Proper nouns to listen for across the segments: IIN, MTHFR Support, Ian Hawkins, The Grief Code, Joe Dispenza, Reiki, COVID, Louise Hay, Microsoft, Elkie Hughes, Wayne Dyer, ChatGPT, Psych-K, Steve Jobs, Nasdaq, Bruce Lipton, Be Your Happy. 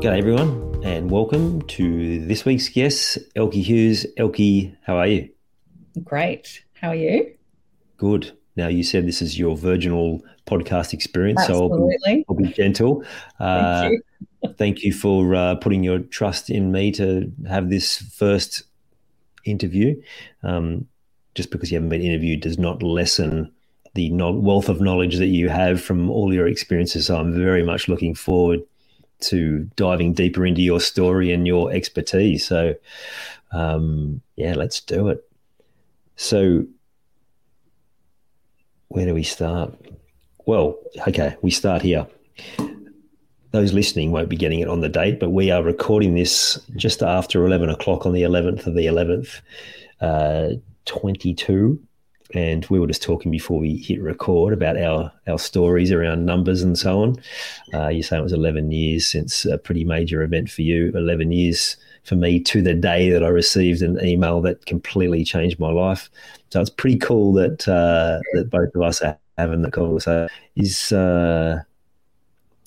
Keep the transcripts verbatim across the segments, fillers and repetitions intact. G'day everyone and welcome to this week's guest, Elkie Hughes. Elkie, how are you? Great. How are you? Good. Now, you said this is your virginal podcast experience. Absolutely. So I'll be, I'll be gentle. Uh, thank you. Thank you for uh, putting your trust in me to have this first interview. Um, just because you haven't been interviewed does not lessen the no- wealth of knowledge that you have from all your experiences. So I'm very much looking forward to diving deeper into your story and your expertise. So, um, yeah, let's do it. So where do we start? Well, okay, we start here. Those listening won't be getting it on the date, but we are recording this just after eleven o'clock on the eleventh of the eleventh, uh, twenty-two. And we were just talking before we hit record about our, our stories around numbers and so on. Uh, you say it was eleven years since a pretty major event for you, eleven years for me to the day that I received an email that completely changed my life. So it's pretty cool that, uh, that both of us are having the call. So is, uh,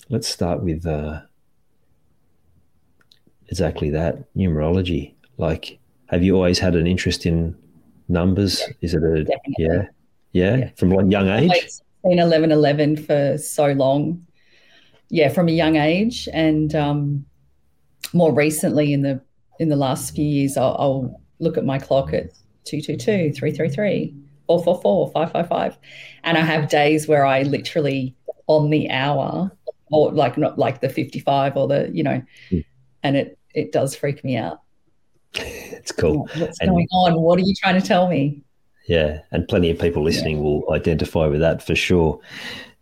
let's start with uh, exactly that, numerology. Like, have you always had an interest in numbers? Yeah, Is it a, yeah, yeah, yeah, from like young age? It's been eleven eleven for so long. Yeah, from a young age. And um, more recently in the in the last few years, I'll, I'll look at my clock at two two two, three three three, four four four, five five five. And I have days where I literally on the hour, or like not like the fifty-five or the, you know, mm. and it, it does freak me out. It's cool. Yeah, what's and, going on? What are you trying to tell me? Yeah, and plenty of people listening yeah. will identify with that for sure.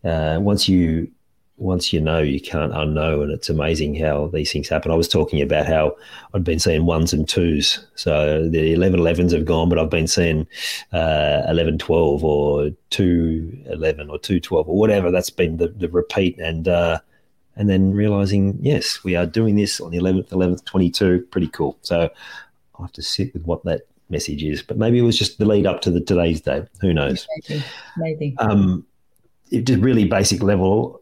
Uh, once you once you know, you can't unknow, and it's amazing how these things happen. I was talking about how I'd been seeing ones and twos. So the eleven elevens have gone, but I've been seeing uh, eleven twelve or two eleven or two twelve or whatever. That's been the, the repeat. And uh, and then realising, yes, we are doing this on the eleventh, eleventh, twenty-two. Pretty cool. So I'll have to sit with what that message is. But maybe it was just the lead up to the today's day. Who knows? Maybe. Maybe. Um, it just really basic level.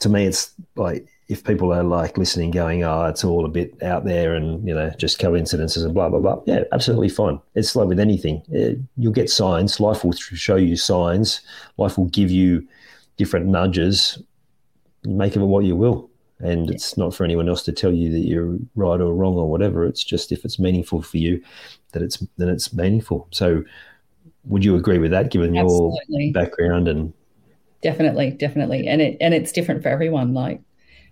To me, it's like if people are like listening, going, oh, it's all a bit out there and, you know, just coincidences and blah, blah, blah. Yeah, absolutely fine. It's like with anything. It, you'll get signs. Life will show you signs. Life will give you different nudges. Make of it what you will. And yeah. it's not for anyone else to tell you that you're right or wrong or whatever. It's just if it's meaningful for you, that it's then it's meaningful. So would you agree with that given absolutely. Your background and... Definitely, definitely. And it and it's different for everyone. Like,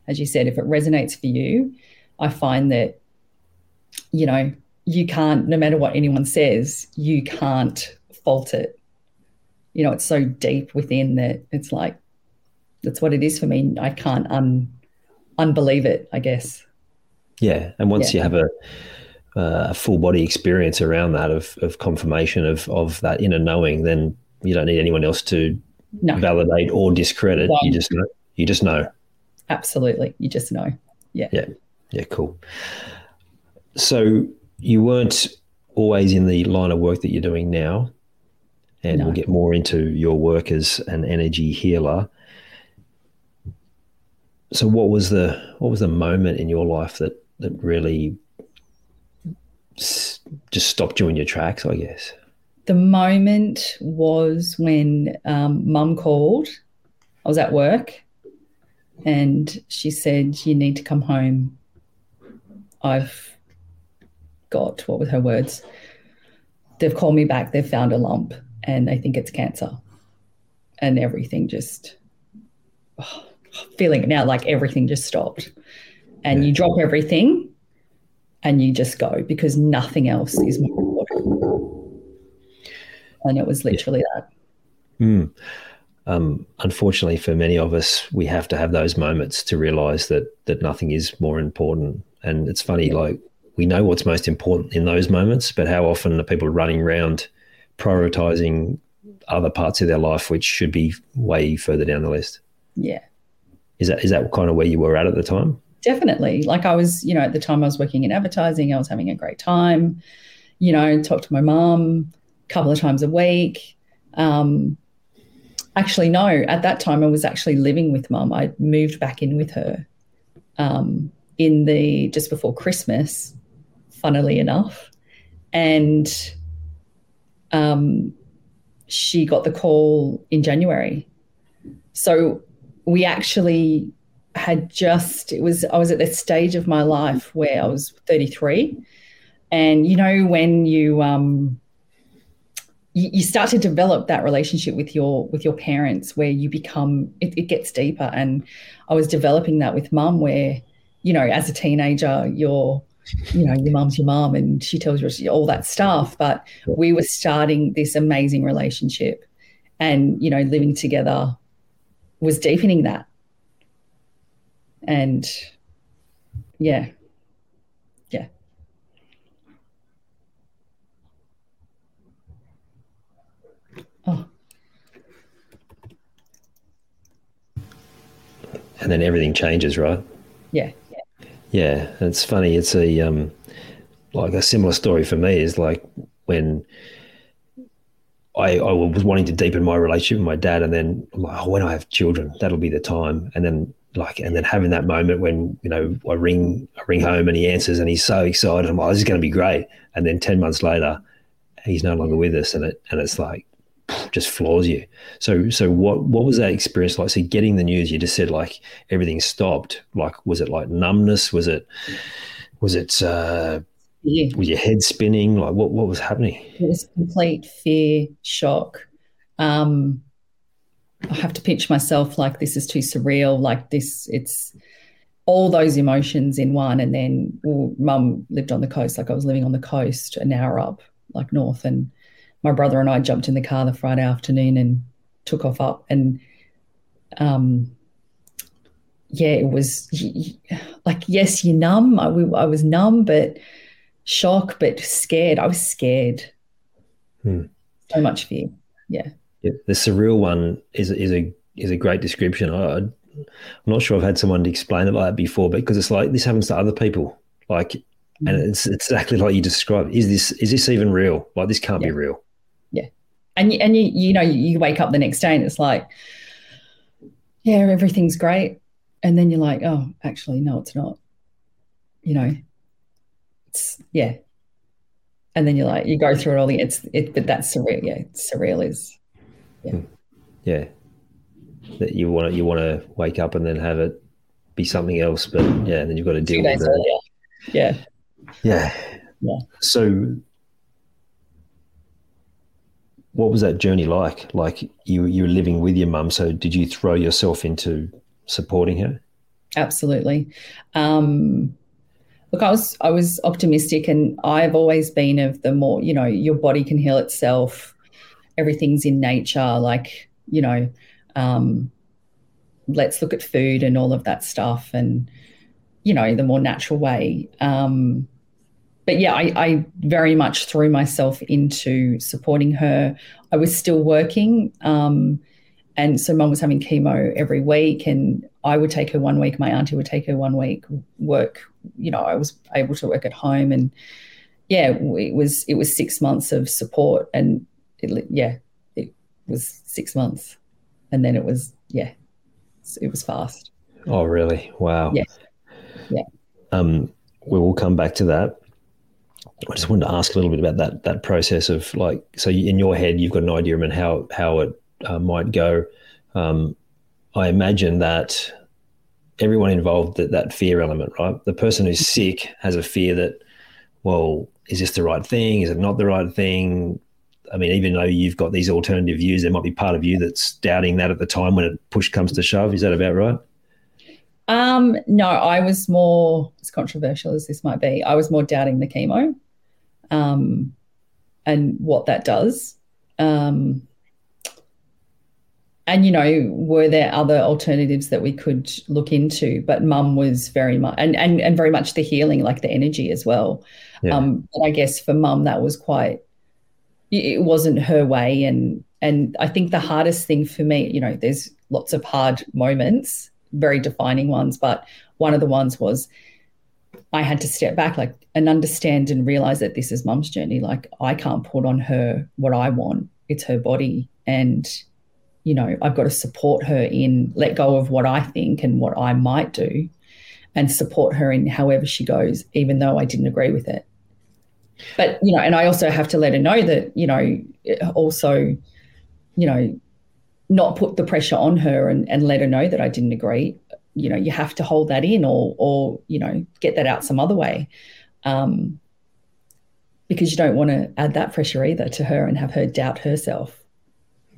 as you said, if it resonates for you, I find that, you know, you can't, no matter what anyone says, you can't fault it. You know, it's so deep within that it's like, that's what it is for me. I can't un, unbelieve it, I guess. Yeah. And once yeah. you have a, a full body experience around that of, of confirmation of, of that inner knowing, then you don't need anyone else to No. validate or discredit. No. You just know. You just know. Absolutely. You just know. Yeah. Yeah. Yeah. Cool. So you weren't always in the line of work that you're doing now, and no. we'll get more into your work as an energy healer. So what was the what was the moment in your life that that really s- just stopped you in your tracks, I guess? The moment was when um, mum called. I was at work and she said, you need to come home. I've got, what were her words? They've called me back, they've found a lump and they think it's cancer. And everything just, oh, feeling it now, like everything just stopped. And yeah. you drop everything and you just go because nothing else is more important. And it was literally yeah. that. Mm. Um, unfortunately for many of us, we have to have those moments to realise that that nothing is more important. And it's funny, yeah. like we know what's most important in those moments, but how often are people running around prioritising other parts of their life which should be way further down the list? Yeah. Is that is that kind of where you were at at the time? Definitely. Like I was, you know, at the time I was working in advertising, I was having a great time, you know, talked to my mum a couple of times a week. Um, actually, no, at that time I was actually living with mum. I moved back in with her um, in the, just before Christmas, funnily enough. And um, she got the call in January. So we actually... had just, it was, I was at this stage of my life where I was thirty-three and, you know, when you, um, you, you start to develop that relationship with your, with your parents where you become, it, it gets deeper. And I was developing that with mum where, you know, as a teenager, you're, you know, your mum's your mum and she tells you all that stuff, but we were starting this amazing relationship and, you know, living together was deepening that. And yeah, yeah. Oh. And then everything changes, right? Yeah, yeah. Yeah, it's funny. It's a um, like a similar story for me is like when I, I was wanting to deepen my relationship with my dad, and then like, oh, when I have children, that'll be the time, and then. Like, and then having that moment when, you know, I ring, I ring home and he answers and he's so excited. I'm like, oh, this is going to be great. And then ten months later, he's no longer with us. And it, and it's like, just floors you. So, so what, what was that experience like? So getting the news, you just said like everything stopped. Like, was it like numbness? Was it, was it, uh, yeah. was your head spinning? Like what, what was happening? It was complete fear, shock. Um, I have to pinch myself like this is too surreal, like this, it's all those emotions in one. And then well, mum lived on the coast, like I was living on the coast an hour up, like north. And my brother and I jumped in the car the Friday afternoon and took off up. And, um, yeah, it was like, yes, you're numb. I, I was numb, but shock, but scared. I was scared. Hmm. So much fear. Yeah. Yeah, the surreal one is is a is a great description. I, I'm not sure I've had someone to explain it like that before, but because it's like this happens to other people, like, mm-hmm. and it's, it's exactly like you described. Is this is this even real? Like this can't yeah. be real. Yeah, and and you you know you wake up the next day and it's like, yeah, everything's great, and then you're like, oh, actually, no, it's not. You know, it's yeah, and then you're like, you go through it all. The, it's it, but that's surreal. Yeah, surreal is. Yeah. yeah, that you want to, you want to wake up and then have it be something else, but yeah, and then you've got to deal with it. Yeah. yeah, yeah. So, what was that journey like? Like you, you were living with your mum, so did you throw yourself into supporting her? Absolutely. Um, look, I was I was optimistic, and I've always been of the more, you know, your body can heal itself. Everything's in nature, like, you know, um, let's look at food and all of that stuff and, you know, the more natural way. Um, but, yeah, I, I very much threw myself into supporting her. I was still working um, and so mum was having chemo every week and I would take her one week, my auntie would take her one week, work, you know, I was able to work at home and, yeah, it was it was six months of support and, It, yeah, it was six months and then it was, yeah, it was fast. Oh, really? Wow. Yeah. yeah. Um, we will come back to that. I just wanted to ask a little bit about that that process of like, so in your head, you've got an idea about how, how it uh, might go. Um, I imagine that everyone involved that, that fear element, right? The person who's sick has a fear that, well, is this the right thing? Is it not the right thing? I mean, even though you've got these alternative views, there might be part of you that's doubting that at the time when it push comes to shove. Is that about right? Um, no, I was more, as controversial as this might be, I was more doubting the chemo um, and what that does. Um, and, you know, were there other alternatives that we could look into? But mum was very much, and, and, and very much the healing, like the energy as well. Yeah. Um, but I guess for mum that was quite, it wasn't her way. And, and I think the hardest thing for me, you know, there's lots of hard moments, very defining ones, but one of the ones was I had to step back like and understand and realize that this is mum's journey. Like I can't put on her what I want. It's her body. And, you know, I've got to support her in let go of what I think and what I might do and support her in however she goes, even though I didn't agree with it. But, you know, and I also have to let her know that, you know, also, you know, not put the pressure on her and, and let her know that I didn't agree. You know, you have to hold that in or, or you know, get that out some other way um, because you don't want to add that pressure either to her and have her doubt herself.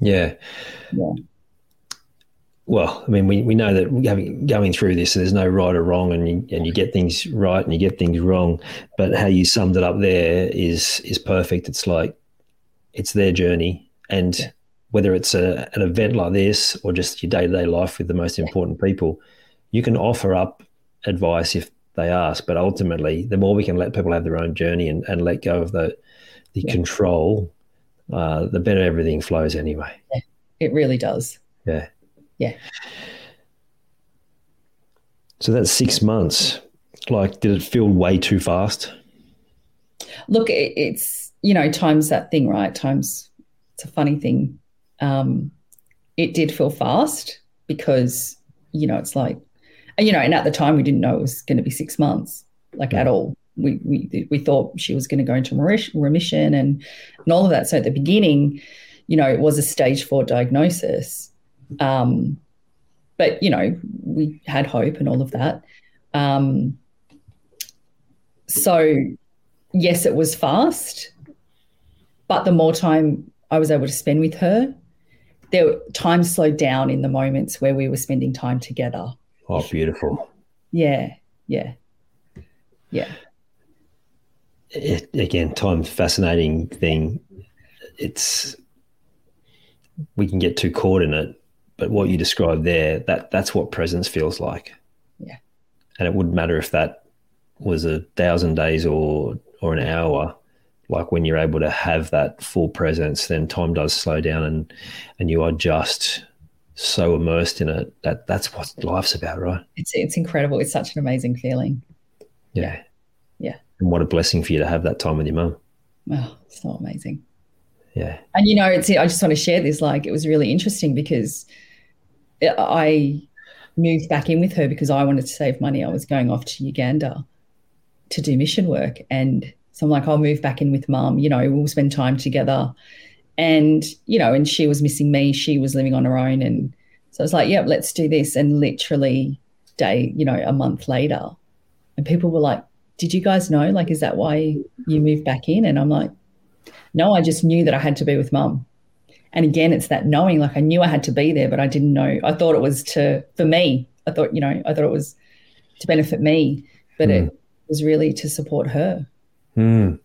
Yeah. Yeah. Well, I mean, we, we know that having, going through this, there's no right or wrong and you, and you get things right and you get things wrong, but how you summed it up there is is perfect. It's like it's their journey and yeah. Whether it's a, an event like this or just your day-to-day life with the most important people, you can offer up advice if they ask, but ultimately the more we can let people have their own journey and, and let go of the, the yeah. control, uh, the better everything flows anyway. Yeah, it really does. Yeah. Yeah. So that's six months. Like, did it feel way too fast? Look, it's, you know, time's that thing, right? Time's, it's a funny thing. Um, it did feel fast because, you know, it's like, you know, and at the time we didn't know it was going to be six months, like yeah. at all. We, we, we thought she was going to go into remission and, and all of that. So at the beginning, you know, it was a stage four diagnosis. Um, but, you know, we had hope and all of that. Um, so, yes, it was fast, but the more time I was able to spend with her, there time slowed down in the moments where we were spending time together. Oh, beautiful. Yeah, yeah, yeah. It, again, time's a fascinating thing. It's we can get too caught in it. But what you described there, that that's what presence feels like. Yeah. And it wouldn't matter if that was a thousand days or or an hour. Like when you're able to have that full presence, then time does slow down and, and you are just so immersed in it. That that's what life's about, right? It's it's incredible. It's such an amazing feeling. Yeah. Yeah. And what a blessing for you to have that time with your mum. Oh, it's so amazing. Yeah. And, you know, it's. I just want to share this. Like, it was really interesting because I moved back in with her because I wanted to save money. I was going off to Uganda to do mission work. And so I'm like, I'll move back in with mum, you know, we'll spend time together. And, you know, and she was missing me. She was living on her own. And so I was like, yep, let's do this. And literally day, you know, a month later. And people were like, did you guys know? Like, is that why you moved back in? And I'm like, no, I just knew that I had to be with mum. And again, it's that knowing, like I knew I had to be there, but I didn't know. I thought it was to, for me, I thought, you know, I thought it was to benefit me, but mm. it was really to support her. Mm.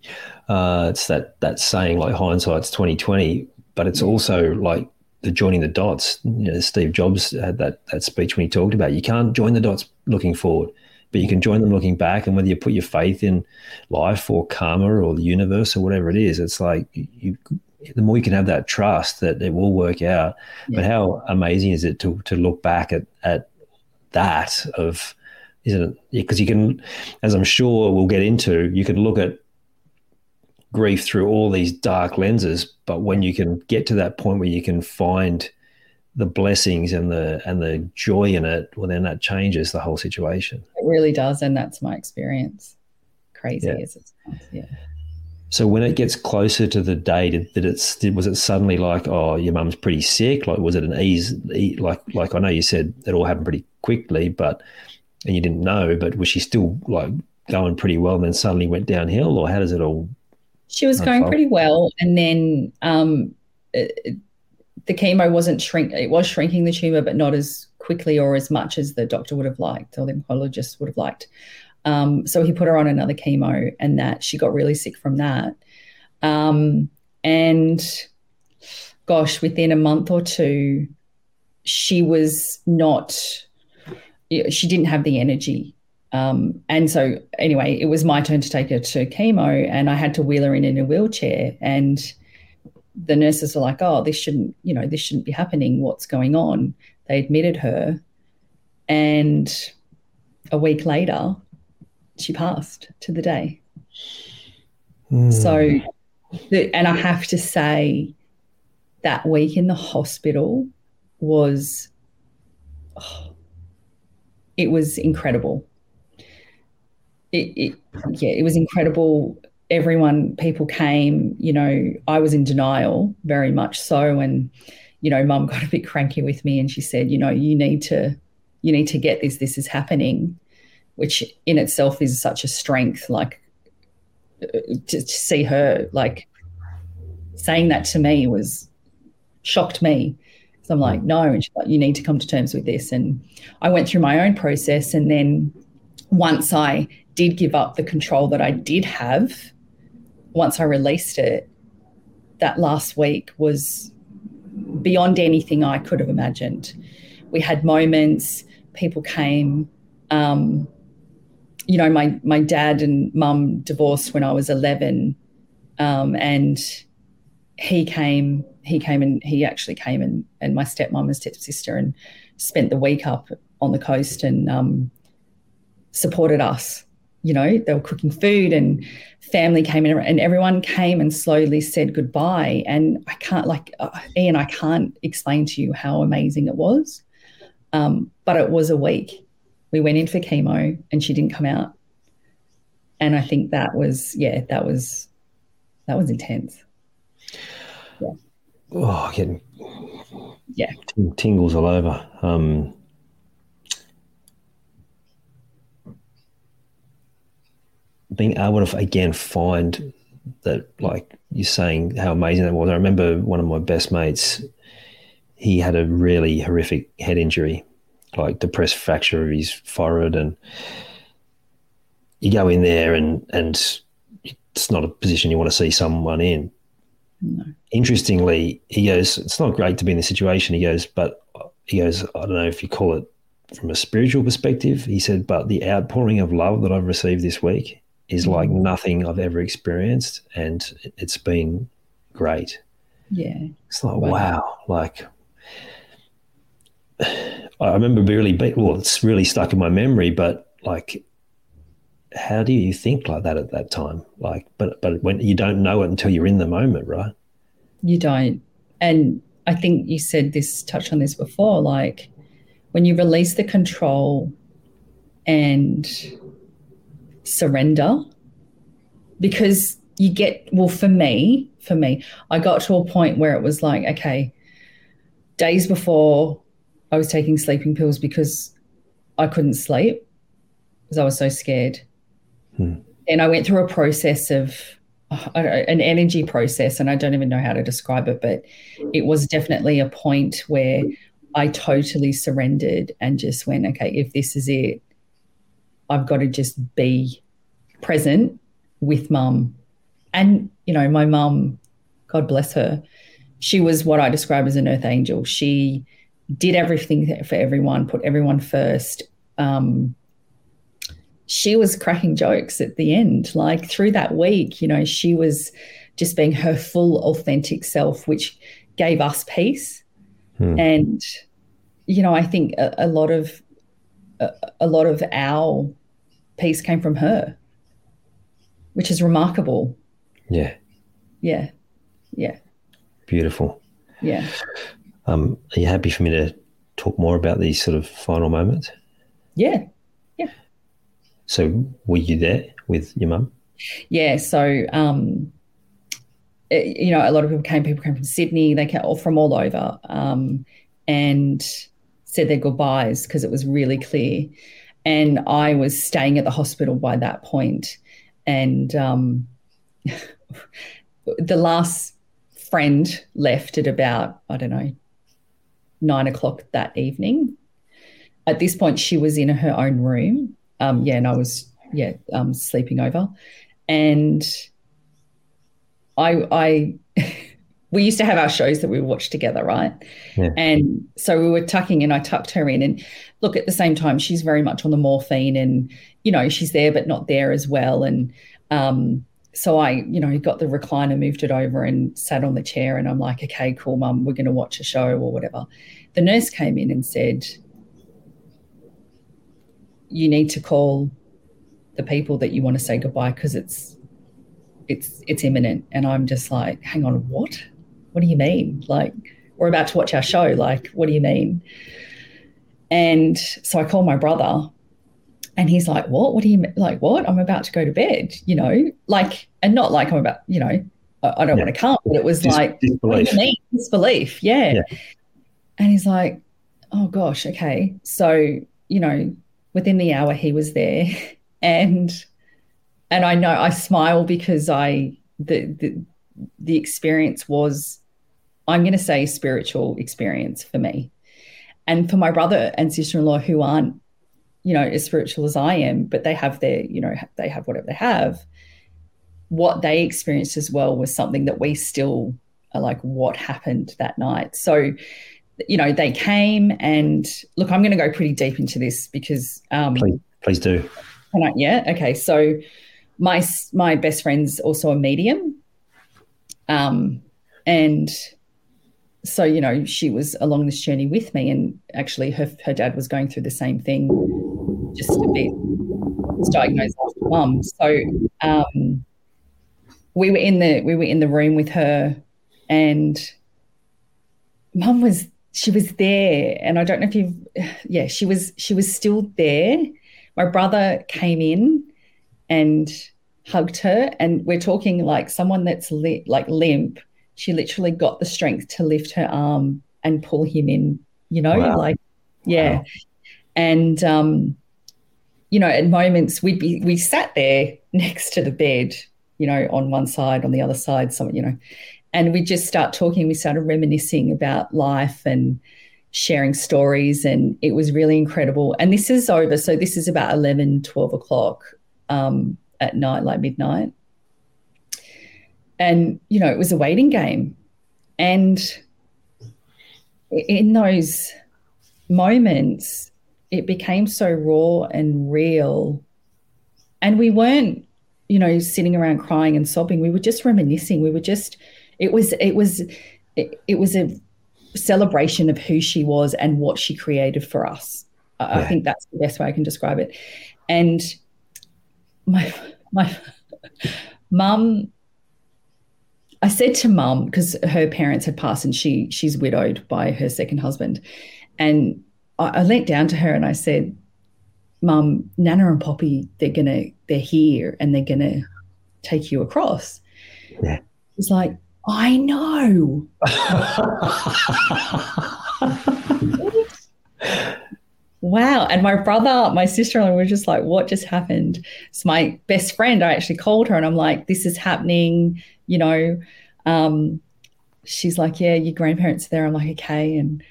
Uh, it's that, that saying like hindsight's twenty twenty, but it's also like the joining the dots. You know, Steve Jobs had that, that speech when he talked about you can't join the dots looking forward, but you can join them looking back. And whether you put your faith in life or karma or the universe or whatever it is, it's like you, the more you can have that trust that it will work out. Yeah. But how amazing is it to, to look back at, at that of, isn't it? Because you can, as I'm sure we'll get into, you can look at grief through all these dark lenses, but when you can get to that point where you can find the blessings and the and the joy in it, well, then that changes the whole situation. It really does, and that's my experience. Crazy yeah. as it sounds, yeah. So when it gets closer to the date, that it's was it suddenly like, oh, your mum's pretty sick? Like, was it an ease? Like, like I know you said it all happened pretty quickly, but and you didn't know, but was she still like going pretty well, and then suddenly went downhill, or how does it all? She was unfold? Going pretty well, and then um, it, the chemo wasn't shrink. It was shrinking the tumor, but not as quickly or as much as the doctor would have liked, or the oncologist would have liked. Um, so he put her on another chemo, and that she got really sick from that. Um, and gosh, within a month or two, she was not, she didn't have the energy. Um, and so anyway, it was my turn to take her to chemo, and I had to wheel her in in a wheelchair, and the nurses were like, oh, this shouldn't, you know, this shouldn't be happening. What's going on? They admitted her, and a week later, she passed to the day. Mm. So, the, and I have to say, that week in the hospital was, oh, it was incredible. It, it, yeah, it was incredible. Everyone, people came, you know, I was in denial very much so. And, you know, mum got a bit cranky with me, and she said, you know, you need to, you need to get this, this is happening, which in itself is such a strength, like to, to see her, like saying that to me was, shocked me. So I'm like, no, and she's like, you need to come to terms with this. And I went through my own process, and then once I did give up the control that I did have, once I released it, that last week was beyond anything I could have imagined. We had moments, people came, um, you know, my, my dad and mum divorced when I was eleven, um, and he came, he came and he actually came and, and my stepmom and stepsister, and spent the week up on the coast, and um, supported us. You know, they were cooking food, and family came in, and everyone came and slowly said goodbye. And I can't, like, uh, Ian, I can't explain to you how amazing it was. Um, but it was a week. We went in for chemo, and she didn't come out. And I think that was, yeah, that was, that was intense. Yeah. Oh, getting yeah ting- tingles all over. Um, being able to again find that, like you're saying, how amazing that was. I remember one of my best mates. He had a really horrific head injury, like depressed fracture of his forehead, and you go in there and, and it's not a position you want to see someone in. No. Interestingly, he goes, it's not great to be in this situation. He goes, but he goes, I don't know if you call it from a spiritual perspective. He said, but the outpouring of love that I've received this week is like nothing I've ever experienced, and it's been great. Yeah. It's like, wow, wow like... I remember really, be- well, it's really stuck in my memory, but like, how do you think like that at that time? Like, but, but when you don't know it until you're in the moment, right? You don't. And I think you said this, touched on this before, like when you release the control and surrender, because you get, well, for me, for me, I got to a point where it was like, okay, days before, I was taking sleeping pills because I couldn't sleep because I was so scared. Hmm. And I went through a process of uh, an energy process, and I don't even know how to describe it, but it was definitely a point where I totally surrendered and just went, okay, if this is it, I've got to just be present with mum. And, you know, my mum, God bless her, she was what I describe as an earth angel. She did everything for everyone, put everyone first. Um, she was cracking jokes at the end. Like through that week, you know, she was just being her full authentic self, which gave us peace. Hmm. And, you know, I think a, a lot of a, a lot of our peace came from her, which is remarkable. Yeah. Yeah. Yeah. Beautiful. Yeah. Um, are you happy for me to talk more about these sort of final moments? Yeah, yeah. So were you there with your mum? Yeah, so um, it, you know, a lot of people came, people came from Sydney, they came all from all over, um, and said their goodbyes because it was really clear. And I was staying at the hospital by that point. And um, the last friend left at about, I don't know, nine o'clock that evening. At this point, she was in her own room. Um, yeah, and I was, yeah, um, sleeping over. And I, I we used to have our shows that we watched together, right? Yeah. And so we were tucking in. I tucked her in. And, look, at the same time, she's very much on the morphine and, you know, she's there but not there as well. And um, so I, you know, got the recliner, moved it over and sat on the chair, and I'm like, okay, cool, Mum, we're going to watch a show or whatever. The nurse came in and said, you need to call the people that you want to say goodbye because it's it's it's imminent. And I'm just like, hang on, what? What do you mean? Like, we're about to watch our show. Like, what do you mean? And so I called my brother and he's like, what? What do you like? What? I'm about to go to bed, you know, like, and not like I'm about, you know, I, I don't yeah. want to come. But it was Dis- like, disbelief. What do you mean? Disbelief. Yeah. yeah. And he's like, oh gosh. Okay. So, you know, within the hour he was there, and and I know I smile because I the the, the experience was, I'm going to say, a spiritual experience for me, and for my brother and sister-in-law who aren't, you know, as spiritual as I am, but they have their, you know, they have whatever they have. What they experienced as well was something that we still are like, what happened that night? So, you know, they came, and look, I'm going to go pretty deep into this because um please, please do. Can I, yeah, okay. So my my best friend's also a medium, um and so, you know, she was along this journey with me, and actually her her dad was going through the same thing, just a bit was diagnosed after Mum. So um we were in the we were in the room with her, and Mum was she was there, and I don't know if you've, yeah, she was, she was still there. My brother came in and hugged her, and we're talking like someone that's li- like limp. She literally got the strength to lift her arm and pull him in, you know, wow. like, yeah. Wow. And, um, you know, at moments we'd be, we sat there next to the bed, you know, on one side, on the other side, some, you know, and we just start talking. We started reminiscing about life and sharing stories, and it was really incredible. And this is over. So this is about eleven, twelve o'clock um, at night, like midnight. And, you know, it was a waiting game. And in those moments, it became so raw and real. And we weren't, you know, sitting around crying and sobbing. We were just reminiscing. We were just... It was it was it, it was a celebration of who she was and what she created for us. I, yeah. I think that's the best way I can describe it. And my my mum, I said to Mum, because her parents had passed and she she's widowed by her second husband, and I, I leant down to her and I said, "Mum, Nana and Poppy, they're gonna they're here and they're gonna take you across." Yeah. Was like, I know. Wow. And my brother, my sister-in-law were just like, what just happened? It's my best friend. I actually called her and I'm like, this is happening, you know. Um, she's like, yeah, your grandparents are there. I'm like, okay. And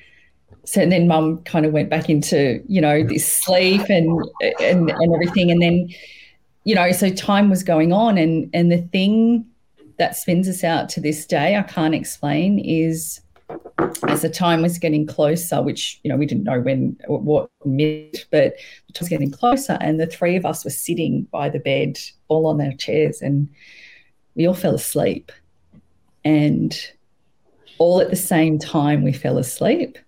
so and then Mum kind of went back into, you know, this sleep and, and, and everything. And then, you know, so time was going on, and and the thing that spins us out to this day, I can't explain, is as the time was getting closer, which, you know, we didn't know when, what minute, but it was getting closer, and the three of us were sitting by the bed all on our chairs, and we all fell asleep. And all at the same time we fell asleep.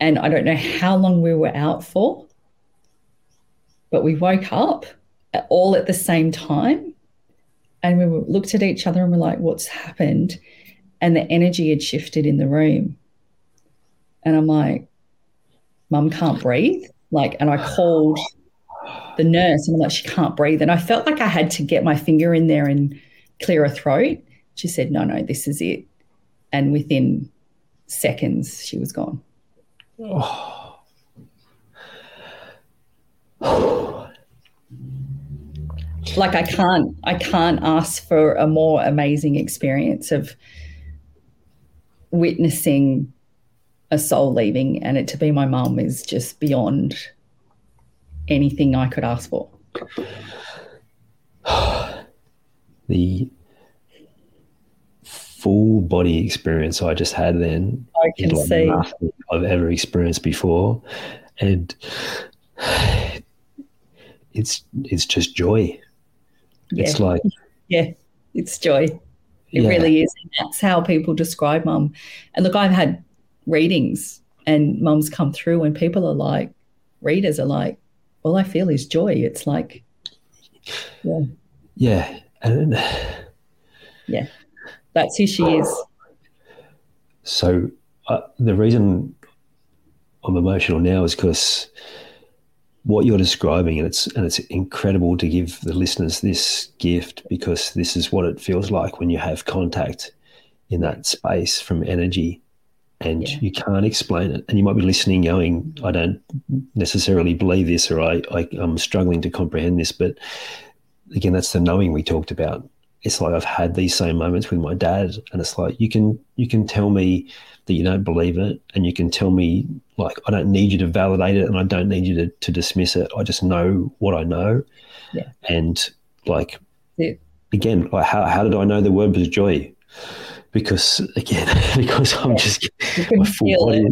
And I don't know how long we were out for, but we woke up all at the same time. And we looked at each other and we're like, what's happened? And the energy had shifted in the room. And I'm like, Mum can't breathe. Like, and I called the nurse and I'm like, she can't breathe. And I felt like I had to get my finger in there and clear her throat. She said, no, no, this is it. And within seconds, she was gone. Oh. Oh. Like I can't, I can't ask for a more amazing experience of witnessing a soul leaving, and it to be my mum is just beyond anything I could ask for. The full body experience I just had then, I can like see nothing I've ever experienced before, and it's it's just joy. Yeah. It's like yeah, it's joy. It yeah. really is. And that's how people describe mum. And look, I've had readings and mums come through, and people are like, readers are like, all I feel is joy. It's like, yeah, yeah, and yeah, that's who she is. So uh, the reason I'm emotional now is because what you're describing, and it's and it's incredible to give the listeners this gift, because this is what it feels like when you have contact in that space from energy, and yeah. you can't explain it. And you might be listening going, I don't necessarily believe this, or I, I, I'm struggling to comprehend this. But again, that's the knowing we talked about. It's like I've had these same moments with my dad, and it's like you can you can tell me that you don't believe it, and you can tell me, like, I don't need you to validate it, and I don't need you to, to dismiss it. I just know what I know. Yeah. And, like, yeah. again, like how, how did I know the word was joy? Because, again, because I'm yeah. just – my full body.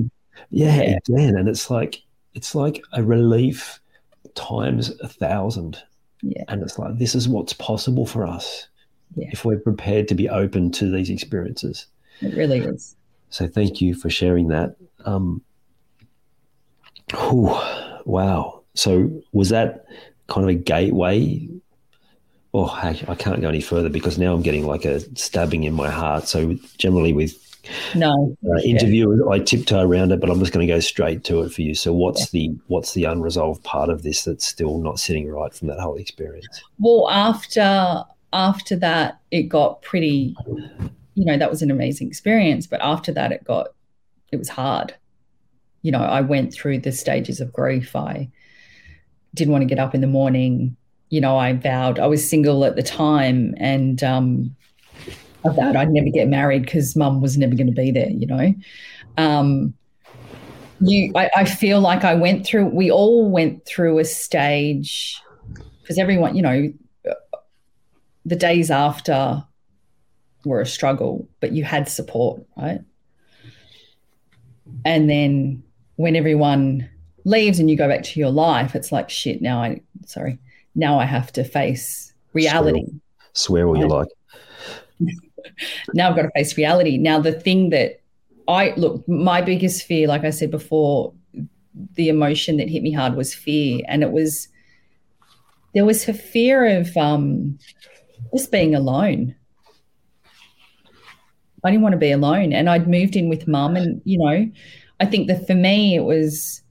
Yeah, yeah, again, and it's like it's like a relief times a thousand. Yeah. And it's like this is what's possible for us. Yeah. If we're prepared to be open to these experiences. It really is. So thank you for sharing that. Um, whew, wow. So was that kind of a gateway? Oh, I, I can't go any further because now I'm getting like a stabbing in my heart. So generally with no uh, interviewers, yeah. I tiptoe around it, but I'm just going to go straight to it for you. So what's yeah. the what's the unresolved part of this that's still not sitting right from that whole experience? Well, after... After that, it got pretty, you know, that was an amazing experience. But after that, it got, it was hard. You know, I went through the stages of grief. I didn't want to get up in the morning. You know, I vowed, I was single at the time, and um, I vowed I'd never get married because mum was never going to be there, you know. Um, you, I, I feel like I went through, we all went through a stage, because everyone, you know, the days after were a struggle, but you had support, right? And then when everyone leaves and you go back to your life, it's like, shit, now I, sorry, now I have to face reality. Swear, swear all you like. Now I've got to face reality. Now the thing that I, look, my biggest fear, like I said before, the emotion that hit me hard was fear. And it was, there was a fear of, um, just being alone. I didn't want to be alone, and I'd moved in with mum, and, you know, I think that for me it was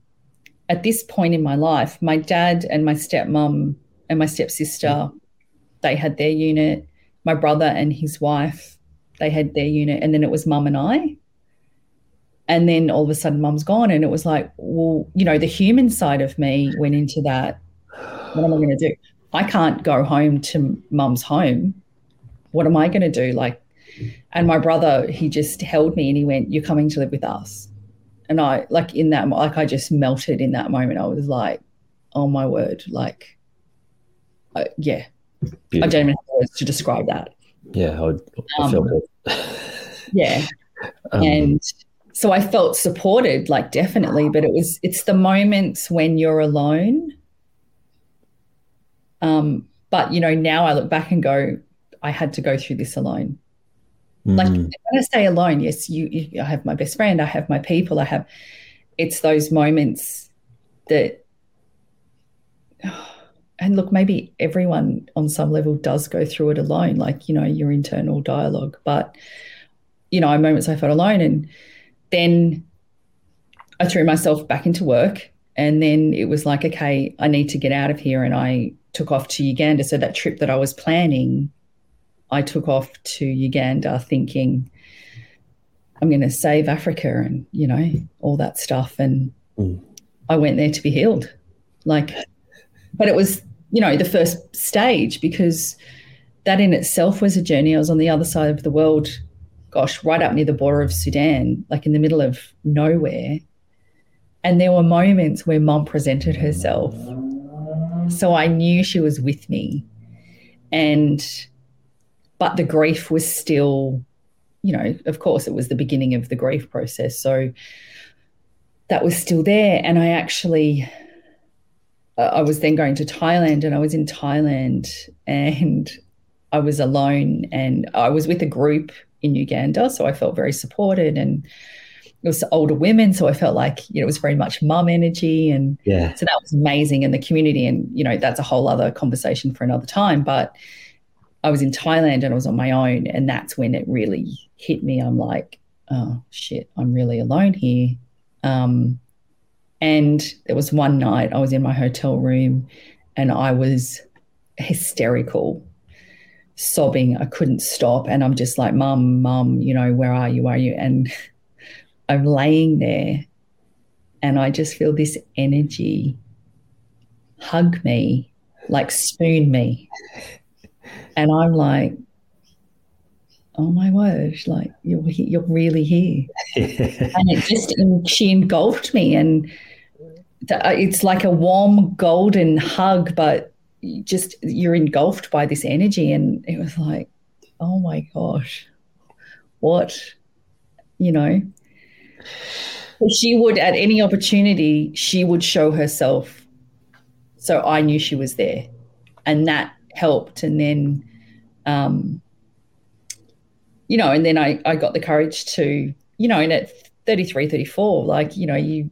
at this point in my life, my dad and my stepmom and my stepsister, they had their unit, my brother and his wife, they had their unit, and then it was mum and I. And then all of a sudden mum's gone, and it was like, well, you know, the human side of me went into that. What am I going to do? I can't go home to mum's home. What am I going to do? Like, and my brother, he just held me and he went, you're coming to live with us. And I, like, in that, like, I just melted in that moment. I was like, oh, my word. Like, uh, yeah. Beautiful. I don't even have words to describe that. Yeah, I, I felt um, it. Yeah. Um, and so I felt supported, like, definitely. But it was, it's the moments when you're alone. Um, but, you know, now I look back and go, I had to go through this alone. Mm. Like, when I say alone, yes, you, you, I have my best friend, I have my people, I have, it's those moments that, and look, maybe everyone on some level does go through it alone, like, you know, your internal dialogue. But, you know, moments I felt alone, and then I threw myself back into work, and then it was like, okay, I need to get out of here, and I took off to Uganda. So that trip that I was planning, I took off to Uganda thinking I'm going to save Africa and, you know, all that stuff. And mm. I went there to be healed. Like, but it was, you know, the first stage, because that in itself was a journey. I was on the other side of the world, gosh, right up near the border of Sudan, like in the middle of nowhere. And there were moments where Mum presented herself. So I knew she was with me. And, but the grief was still, you know, of course it was the beginning of the grief process. So that was still there. And I actually, I was then going to Thailand, and I was in Thailand and I was alone, and I was with a group in Uganda. So I felt very supported, and it was older women. So I felt like, you know, it was very much mum energy. And yeah. So that was amazing in the community. And, you know, that's a whole other conversation for another time. But I was in Thailand and I was on my own. And that's when it really hit me. I'm like, oh shit, I'm really alone here. Um, and there was one night I was in my hotel room and I was hysterical, sobbing. I couldn't stop. And I'm just like, mum, mum, you know, where are you? Where are you? And I'm laying there and I just feel this energy hug me, like spoon me. And I'm like, oh my word, like you're you're really here. And it just, she engulfed me, and it's like a warm golden hug, but just you're engulfed by this energy. And it was like, oh my gosh, what, you know. She would, at any opportunity, she would show herself. So I knew she was there, and that helped. And then, um, you know, and then I, I got the courage to, you know, and at thirty-three, thirty-four, like, you know, you,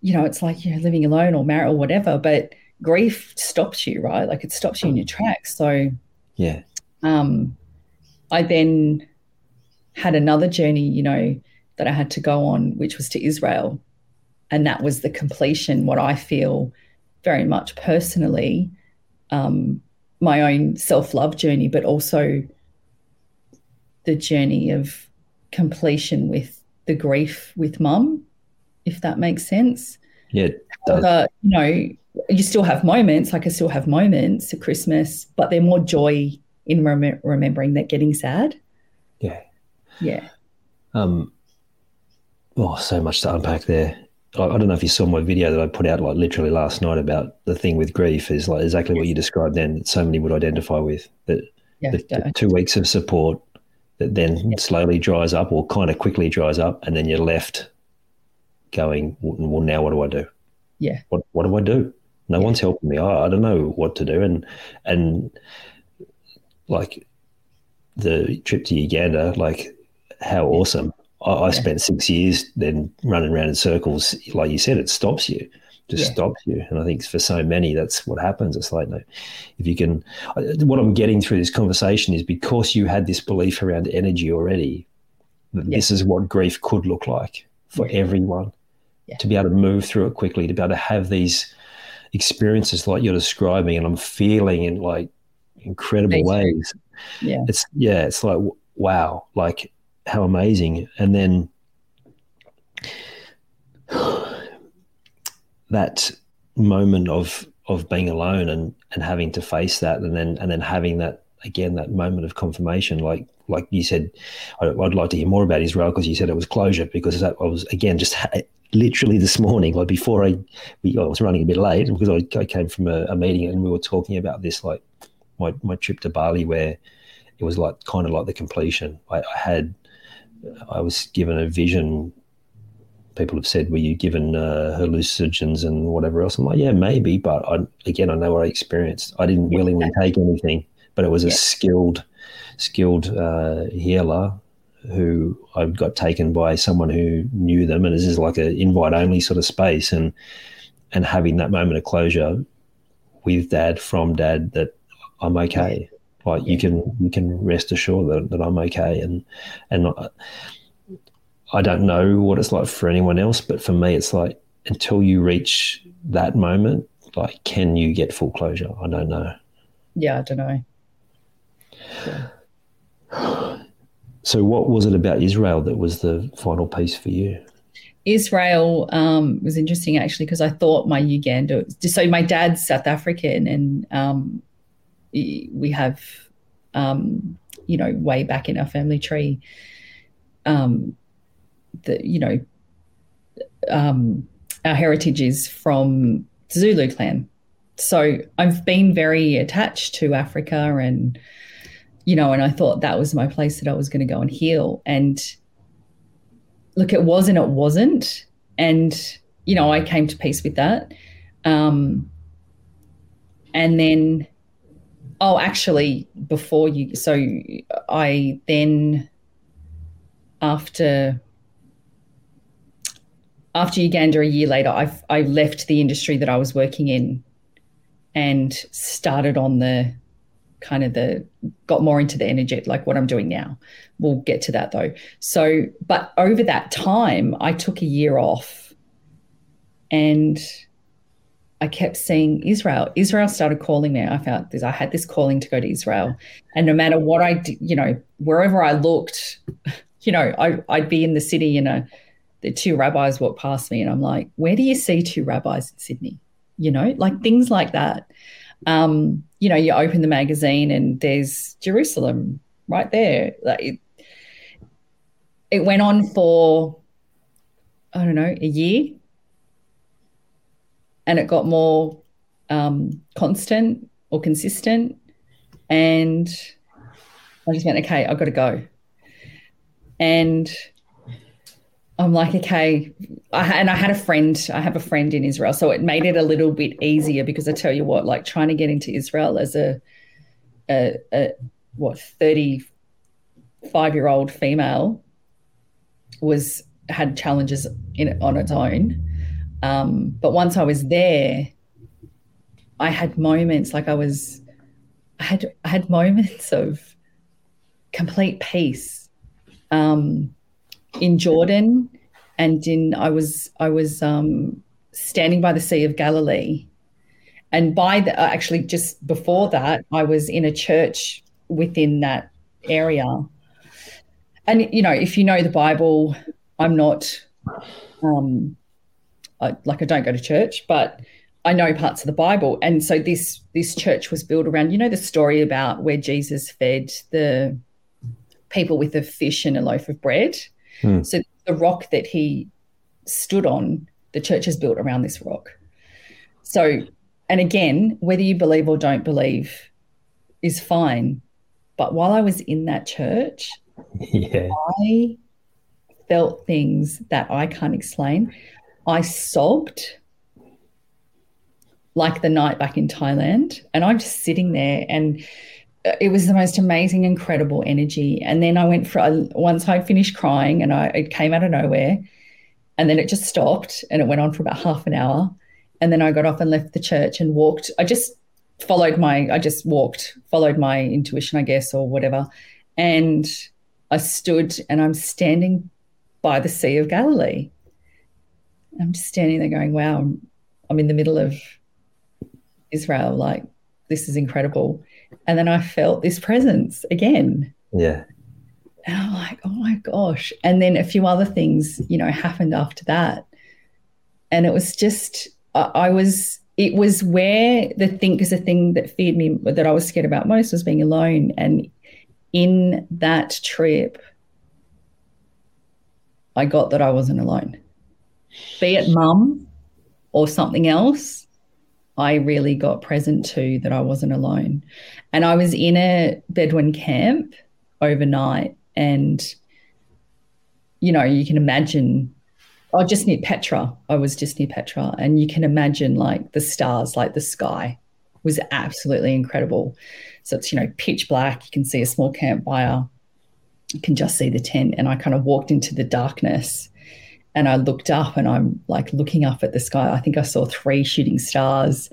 you know, it's like you're living alone or married or whatever, but grief stops you, right? Like it stops you in your tracks. So yeah, um, I then had another journey, you know, that I had to go on, which was to Israel. And that was the completion, what I feel very much personally, um, my own self-love journey, but also the journey of completion with the grief with Mum, if that makes sense. Yeah. However, you know, you still have moments, like I still have moments at Christmas, but they're more joy in rem- remembering that getting sad. Yeah. Yeah. Um. Oh, so much to unpack there. I, I don't know if you saw my video that I put out like literally last night about the thing with grief is like exactly what you described then, that so many would identify with, that yeah, the, the two weeks of support that then yeah. slowly dries up or kind of quickly dries up, and then you're left going, well, now what do I do? Yeah. What what do I do? No yeah. one's helping me. I, I don't know what to do. And and like the trip to Uganda, like how yeah. awesome. I yeah. spent six years then running around in circles. Like you said, it stops you, just yeah. stops you. And I think for so many, that's what happens. It's like, no, if you can, what I'm getting through this conversation is because you had this belief around energy already, that yeah. this is what grief could look like for yeah. everyone, yeah. to be able to move through it quickly, to be able to have these experiences like you're describing and I'm feeling in like incredible Amazing. ways. Yeah. It's, yeah, it's like, wow, like, how amazing. And then that moment of of being alone and and having to face that, and then and then having that again, that moment of confirmation, like like you said, I, I'd like to hear more about Israel, because you said it was closure, because that I was again just ha- literally this morning, like before I we, I was running a bit late because I, I came from a, a meeting and we were talking about this, like my, my trip to Bali, where it was like kind of like the completion. I, I had I was given a vision. People have said, were you given uh, hallucinogens and whatever else? I'm like, yeah, maybe. But I, again, I know what I experienced. I didn't yeah. willingly take anything, but it was yeah. a skilled, skilled uh, healer who I got taken by someone who knew them. And this is like an invite-only sort of space. And, and having that moment of closure with Dad, from Dad, that I'm okay. Yeah. Like you can, you can rest assured that, that I'm okay, and and I, I don't know what it's like for anyone else, but for me, it's like until you reach that moment, like, can you get full closure? I don't know. Yeah, I don't know. So what was it about Israel that was the final piece for you? Israel um, was interesting, actually, because I thought my Uganda... So my dad's South African, and um, we have, um, you know, way back in our family tree, um, the, you know, um, our heritage is from Zulu clan. So I've been very attached to Africa, and, you know, and I thought that was my place that I was going to go and heal. And look, it was and it wasn't. And, you know, I came to peace with that. Um, and then, oh, actually, before you, so I then, after... After Uganda, a year later, I I left the industry that I was working in and started on the kind of the, got more into the energy, like what I'm doing now. We'll get to that though. So, but over that time, I took a year off and I kept seeing Israel. Israel started calling me. I felt this, I had this calling to go to Israel. And no matter what I did, you know, wherever I looked, you know, I, I'd be in the city in a, the two rabbis walked past me and I'm like, where do you see two rabbis in Sydney? You know, like things like that. Um, you know, you open the magazine and there's Jerusalem right there. Like it, it went on for, I don't know, a year, and it got more um, constant or consistent, and I just went, okay, I've got to go. And I'm like, okay, I, and I had a friend, I have a friend in Israel, so it made it a little bit easier, because I tell you what, like trying to get into Israel as a, a, a what, thirty-five-year-old female was, had challenges in it on its own. Um, but once I was there, I had moments, like I was, I had, I had moments of complete peace. Um in Jordan, and in I was I was um, standing by the Sea of Galilee, and by the, actually just before that I was in a church within that area. And you know, if you know the Bible, I'm not um, I, like I don't go to church, but I know parts of the Bible. And so this this church was built around, you know, the story about where Jesus fed the people with a fish and a loaf of bread. Hmm. So the rock that he stood on, the church is built around this rock. So, and again, whether you believe or don't believe is fine. But while I was in that church, yeah. I felt things that I can't explain. I sobbed like the night back in Thailand, and I'm just sitting there, and it was the most amazing, incredible energy. And then I went for, I, once I finished crying, and I, it came out of nowhere, and then it just stopped, and it went on for about half an hour. And then I got off and left the church and walked. I just followed my, I just walked, followed my intuition, I guess, or whatever. And I stood, and I'm standing by the Sea of Galilee. I'm just standing there going, wow, I'm, I'm in the middle of Israel. Like, this is incredible. And then I felt this presence again. Yeah. And I'm like, oh, my gosh. And then a few other things, you know, happened after that. And it was just, I, I was, it was where the thing, because the thing that feared me, that I was scared about most, was being alone. And in that trip, I got that I wasn't alone. Be it mum or something else, I really got present to that I wasn't alone. And I was in a Bedouin camp overnight, and, you know, you can imagine, oh, just near Petra. I was just near Petra, and you can imagine, like, the stars, like the sky was absolutely incredible. So it's, you know, pitch black. You can see a small campfire. You can just see the tent. And I kind of walked into the darkness, and I looked up, and I'm like looking up at the sky. I think I saw three shooting stars.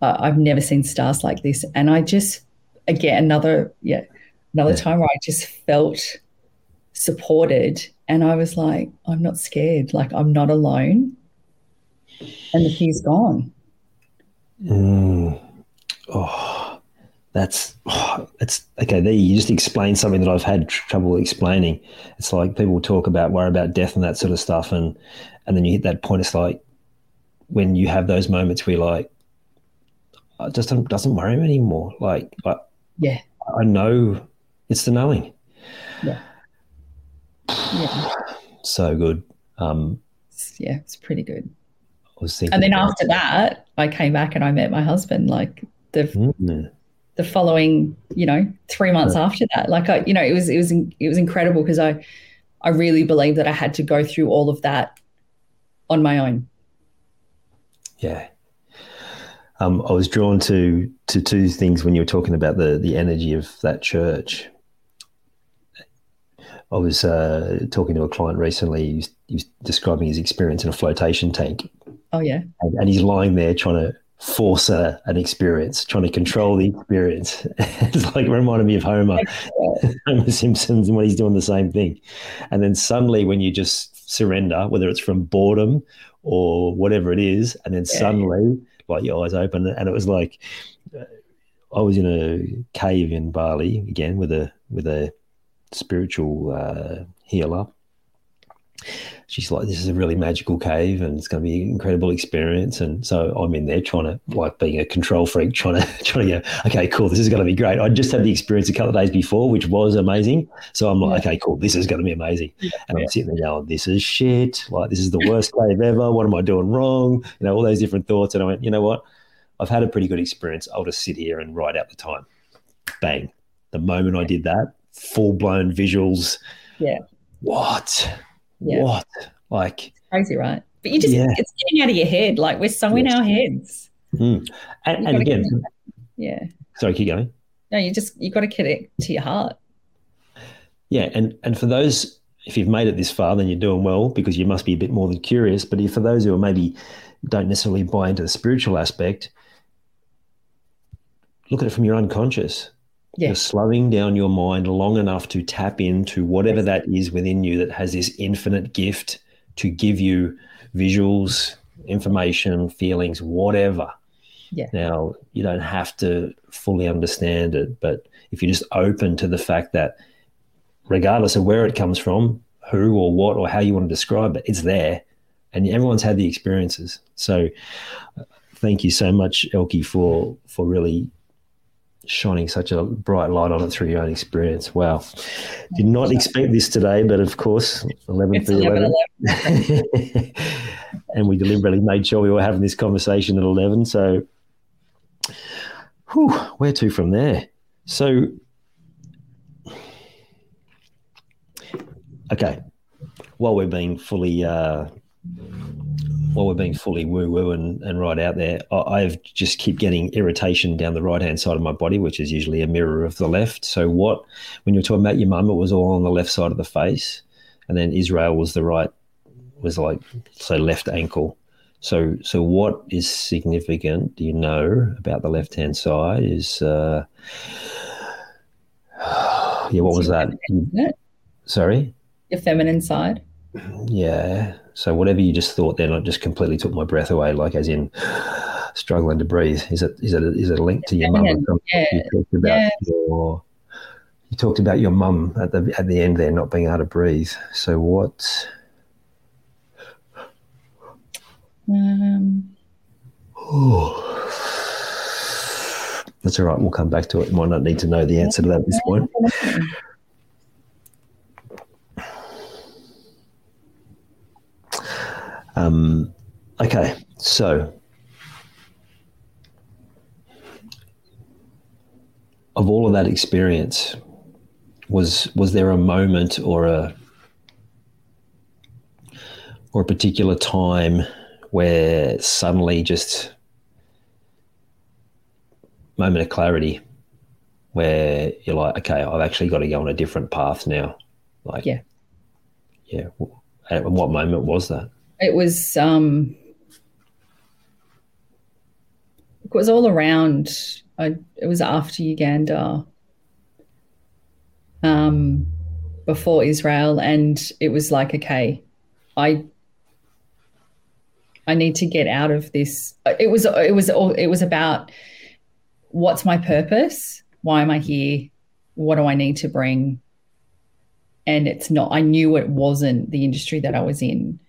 Uh, I've never seen stars like this. And I just, again, another, yeah, another time where I just felt supported. And I was like, I'm not scared. Like, I'm not alone. And the fear's gone. Mm. Oh, that's, oh, it's okay. There, you just explain something that I've had tr- trouble explaining. It's like people talk about, worry about death and that sort of stuff. And, and then you hit that point. It's like, when you have those moments where you're like, it just doesn't, doesn't worry me anymore. Like, I, yeah, I know, it's the knowing. Yeah. Yeah. So good. Um, yeah, it's pretty good. I was thinking, and then after that, I came back and I met my husband, like the, mm-hmm. the following, you know, three months yeah. after that. Like, I, you know, it was, it was, it was incredible because I, I really believed that I had to go through all of that on my own. Yeah. Um, I was drawn to, to two things when you were talking about the, the energy of that church. I was uh, talking to a client recently. He was, he was describing his experience in a flotation tank. Oh, yeah. And, and he's lying there trying to force a, an experience, trying to control the experience. It's like, it reminded me of Homer, Homer Simpson's, and when he's doing the same thing. And then suddenly when you just surrender, whether it's from boredom or whatever it is, and then yeah. suddenly... like your eyes open, and it was like I was in a cave in Bali again with a with a spiritual uh, healer. She's like, "This is a really magical cave, and it's going to be an incredible experience." And so I'm in there trying to, like, being a control freak, trying to trying to go, "Okay, cool, this is going to be great." I just had the experience a couple of days before, which was amazing. So I'm like, yeah. "Okay, cool, this is going to be amazing." Yeah. And I'm sitting there going, "This is shit. Like, this is the worst cave ever. What am I doing wrong?" You know, all those different thoughts. And I went, "You know what? I've had a pretty good experience. I'll just sit here and write out the time." Bang! The moment I did that, full blown visuals. Yeah. What? Yeah. What? Like, it's crazy, right? But you just yeah. it's getting out of your head. Like, we're so in yes. our heads. Mm. And, and again, yeah. Sorry, keep going. No, you just you got to connect to your heart. Yeah, and and for those, if you've made it this far, then you're doing well because you must be a bit more than curious. But if, for those who are maybe don't necessarily buy into the spiritual aspect, look at it from your unconscious. Yeah. You're slowing down your mind long enough to tap into whatever yes. that is within you that has this infinite gift to give you visuals, information, feelings, whatever. Yeah. Now, you don't have to fully understand it, but if you're just open to the fact that regardless of where it comes from, who or what or how you want to describe it, it's there, and everyone's had the experiences. So uh, thank you so much, Elkie, for, for really shining such a bright light on it through your own experience. Wow. Did not expect this today, but of course, eleven through eleven. And we deliberately made sure we were having this conversation at eleven. So whew, where to from there? So, okay, while we're being fully uh, while we're being fully woo-woo and, and right out there, I've just keep getting irritation down the right-hand side of my body, which is usually a mirror of the left. So what, when you're talking about your mum, it was all on the left side of the face, and then Israel was the right, was like, so left ankle. So so what is significant, do you know, about the left-hand side is, uh, yeah, what was that? Feminine, Sorry? Your feminine side. Yeah. So whatever you just thought then, I just completely took my breath away, like as in struggling to breathe. Is it is it is it a link to your mum? Yeah. You talked about yeah. your you talked about your mum at the at the end there not being able to breathe. So what? Um. Oh. That's all right. We'll come back to it. You might not need to know the answer to that at this point. Um, okay, so of all of that experience, was was there a moment or a or a particular time where suddenly just moment of clarity where you're like, okay, I've actually got to go on a different path now? Like, yeah, yeah. And what moment was that? It was um, it was all around. I, it was after Uganda, um, before Israel, and it was like, okay, I I need to get out of this. It was it was all, it was about what's my purpose, Why am I here? What do I need to bring? And it's not, I knew it wasn't the industry that I was in.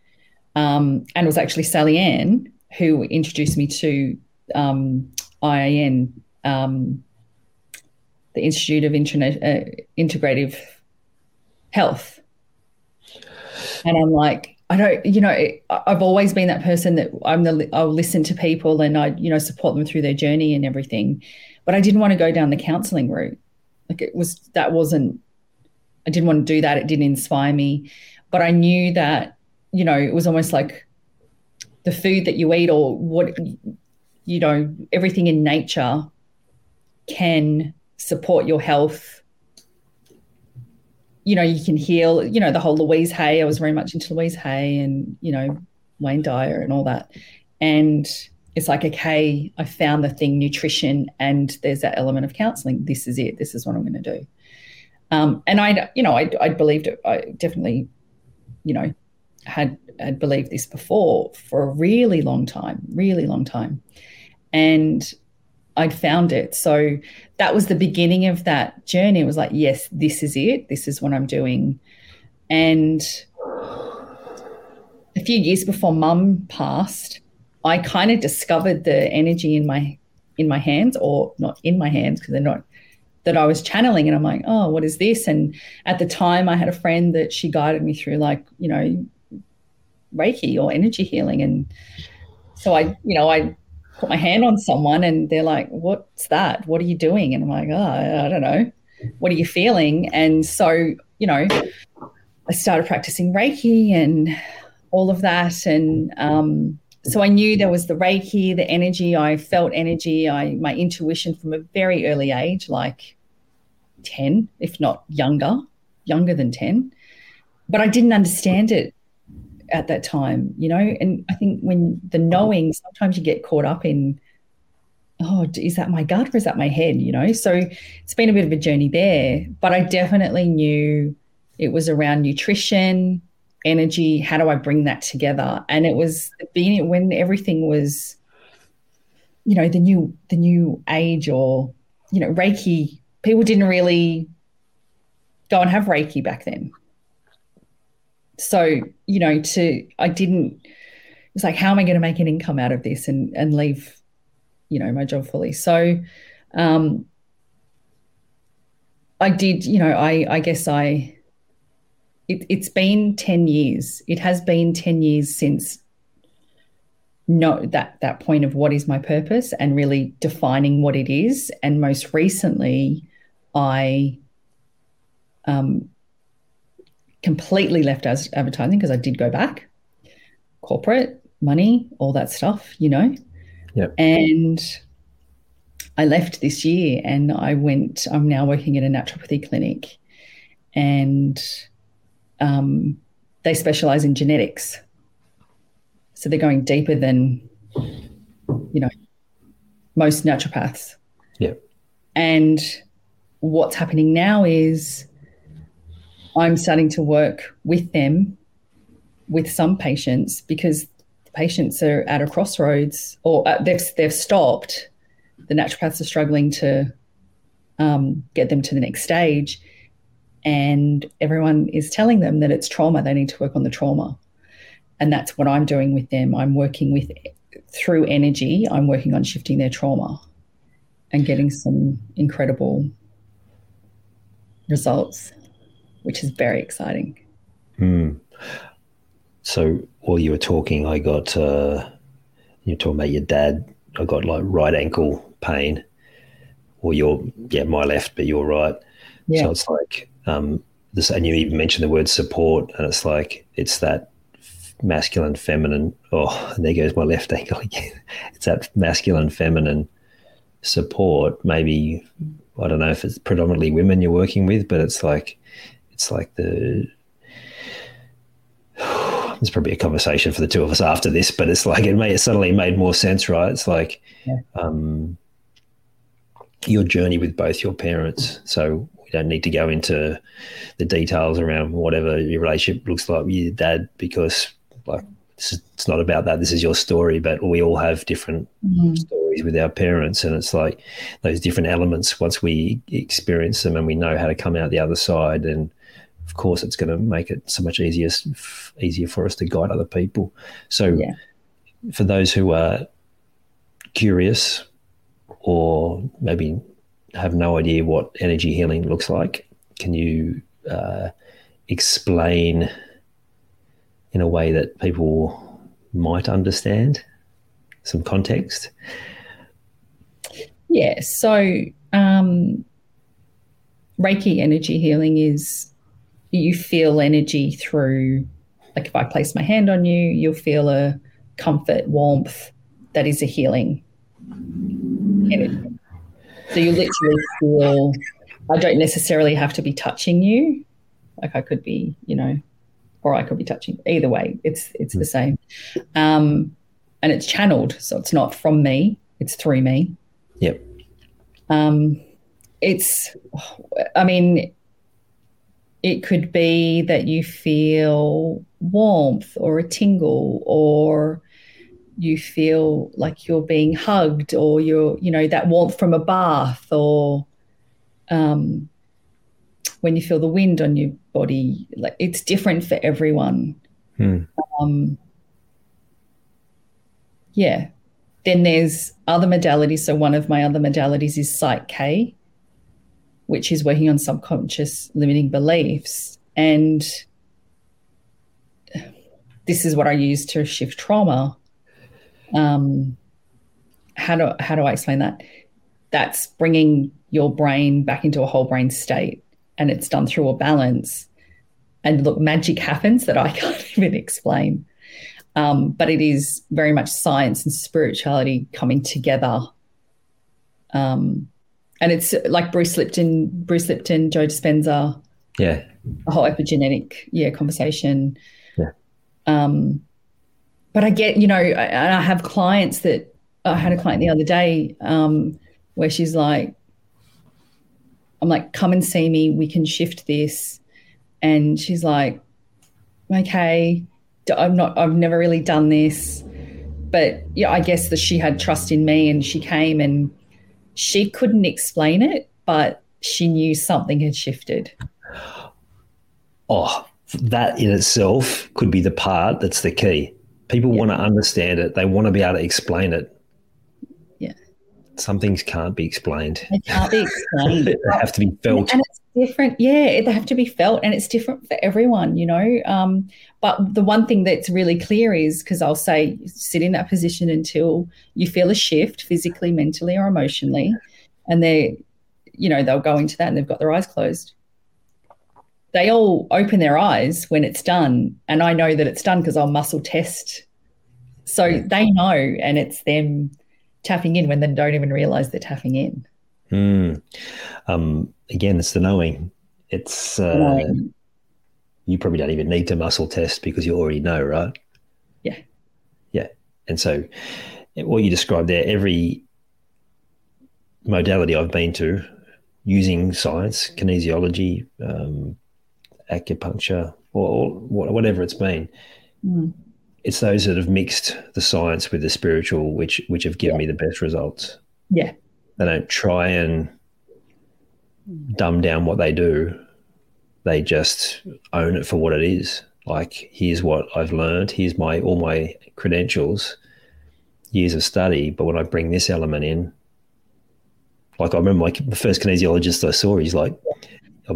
Um, and it was actually Sally Ann who introduced me to um, I I N, um, the Institute of Interna- uh, Integrative Health. And I'm like, I don't, you know, it, I've always been that person that I'm the, I'll listen to people and I, you know, support them through their journey and everything. But I didn't want to go down the counselling route. Like it was, that wasn't, I didn't want to do that. It didn't inspire me. But I knew that, you know, it was almost like the food that you eat or what, you know, everything in nature can support your health. You know, you can heal, you know, the whole Louise Hay. I was very much into Louise Hay and, you know, Wayne Dyer and all that. And it's like, okay, I found the thing, nutrition, and there's that element of counselling. This is it. This is what I'm going to do. Um, and I, you know, I, I believed it. I definitely, you know, had, had believed this before for a really long time, really long time. And I'd found it. So that was the beginning of that journey. It was like, yes, this is it. This is what I'm doing. And a few years before Mum passed, I kind of discovered the energy in my, in my hands, or not in my hands, because they're not, that I was channeling. And I'm like, oh, what is this? And at the time I had a friend that she guided me through, like, you know, Reiki or energy healing. And so I, you know, I put my hand on someone and they're like, what's that? What are you doing? And I'm like, oh, I don't know. What are you feeling? And so, you know, I started practicing Reiki and all of that. And um, so I knew there was the Reiki, the energy. I felt energy. I, my intuition from a very early age, like ten, if not younger, younger than ten. But I didn't understand it at that time, you know. And I think when the knowing, sometimes you get caught up in, oh, is that my gut or is that my head, you know? So it's been a bit of a journey there, but I definitely knew it was around nutrition, energy, how do I bring that together? And it was being when everything was, you know, the new the new age, or, you know, Reiki, people didn't really go and have Reiki back then. So, you know, to, I didn't, it was like, how am I going to make an income out of this and, and leave, you know, my job fully? So um, I did, you know, I, I guess I, it, it's been ten years. It has been ten years since no, that, that point of what is my purpose and really defining what it is. And most recently I, um, completely left as advertising, because I did go back, corporate, money, all that stuff, you know. Yep. And I left this year and I went, I'm now working at a naturopathy clinic, and um, they specialise in genetics. So they're going deeper than, you know, most naturopaths. Yeah. And what's happening now is I'm starting to work with them, with some patients, because the patients are at a crossroads, or they've they've stopped. The naturopaths are struggling to um, get them to the next stage, and everyone is telling them that it's trauma. They need to work on the trauma, and that's what I'm doing with them. I'm working with, through energy, I'm working on shifting their trauma and getting some incredible results, which is very exciting. Mm. So while you were talking, I got, uh, you're talking about your dad, I got like right ankle pain, or your, yeah, my left, but your right. Yeah. So it's like, um, this, and you even mentioned the word support, and it's like, it's that masculine, feminine, oh, and there goes my left ankle again. It's that masculine, feminine support. Maybe, I don't know if it's predominantly women you're working with, but it's like, It's like the, it's probably a conversation for the two of us after this, but it's like it, may, it suddenly made more sense, right? It's like yeah. um, your journey with both your parents. So we don't need to go into the details around whatever your relationship looks like with your dad, because like it's, it's not about that. This is your story, but we all have different mm-hmm. stories with our parents. And it's like those different elements, once we experience them and we know how to come out the other side, then of course it's going to make it so much easier, easier for us to guide other people. So yeah. for those who are curious or maybe have no idea what energy healing looks like, can you uh, explain in a way that people might understand, some context? Yeah, so um, Reiki energy healing is you feel energy through, like if I place my hand on you, you'll feel a comfort, warmth, that is a healing energy. So you literally feel, I don't necessarily have to be touching you. Like I could be, you know, or I could be touching. Either way, it's it's mm. the same. Um, and it's channeled, so it's not from me, it's through me. Yep. Um, it's, I mean, it could be that you feel warmth or a tingle, or you feel like you're being hugged, or you're, you know, that warmth from a bath, or um, when you feel the wind on your body. Like it's different for everyone. Hmm. Um, yeah. Then there's other modalities. So one of my other modalities is Psych-K, which is working on subconscious limiting beliefs. And this is what I use to shift trauma. Um, how do how do I explain that? That's bringing your brain back into a whole brain state, and it's done through a balance. And look, magic happens that I can't even explain. Um, but it is very much science and spirituality coming together. Um, and it's like Bruce Lipton, Bruce Lipton, Joe Dispenza. Yeah. The whole epigenetic, yeah, conversation. Yeah. Um, But I get, you know, and I have clients that, I had a client the other day um, where she's like, I'm like, come and see me, we can shift this. And she's like, okay, I'm not, I've never really done this. But yeah, I guess that she had trust in me, and she came and she couldn't explain it, but she knew something had shifted. Oh, that in itself could be the part that's the key. People yeah. want to understand it. They want to be able to explain it. Yeah. Some things can't be explained. They can't be explained. They have to be felt. And it's different. Yeah, they have to be felt, and it's different for everyone, you know. Um, but the one thing that's really clear is, because I'll say sit in that position until you feel a shift physically, mentally or emotionally, and they, you know, they'll go into that and they've got their eyes closed. They all open their eyes when it's done, and I know that it's done because I'll muscle test. So they know, and it's them tapping in when they don't even realise they're tapping in. Mm. Um, again, it's the knowing. It's uh, knowing. You probably don't even need to muscle test because you already know, right? Yeah. Yeah. And so what you described there, every modality I've been to using science, kinesiology, um, acupuncture, or whatever it's been, mm. it's those that have mixed the science with the spiritual which which have given yeah. me the best results. Yeah. They don't try and dumb down what they do. They just own it for what it is. Like, here's what I've learned, here's my all my credentials, years of study, but when I bring this element in, like I remember my the first kinesiologist I saw, he's like,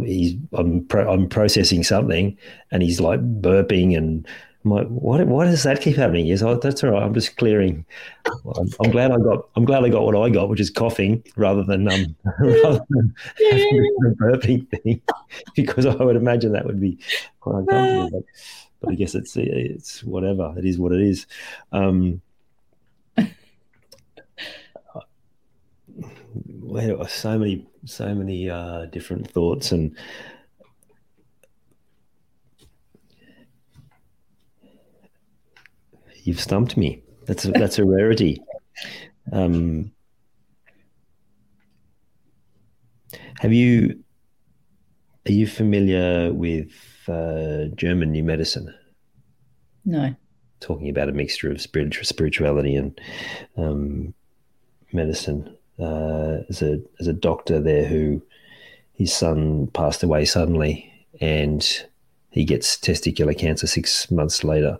He's, I'm pro, I'm processing something, and he's like burping, and I'm like, what? Why does that keep happening? He's like, that's all right. I'm just clearing. I'm, I'm glad I got. I'm glad I got what I got, which is coughing rather than um rather than the burping thing, because I would imagine that would be quite uncomfortable. But, but I guess it's it's whatever. It is what it is. Um, so many so many uh, different thoughts, and you've stumped me. That's a, that's a rarity. Um, have you are you familiar with uh, German new medicine? No. talking about a mixture of spirituality and um, medicine. Uh, as a as a doctor there who his son passed away suddenly, and he gets testicular cancer six months later.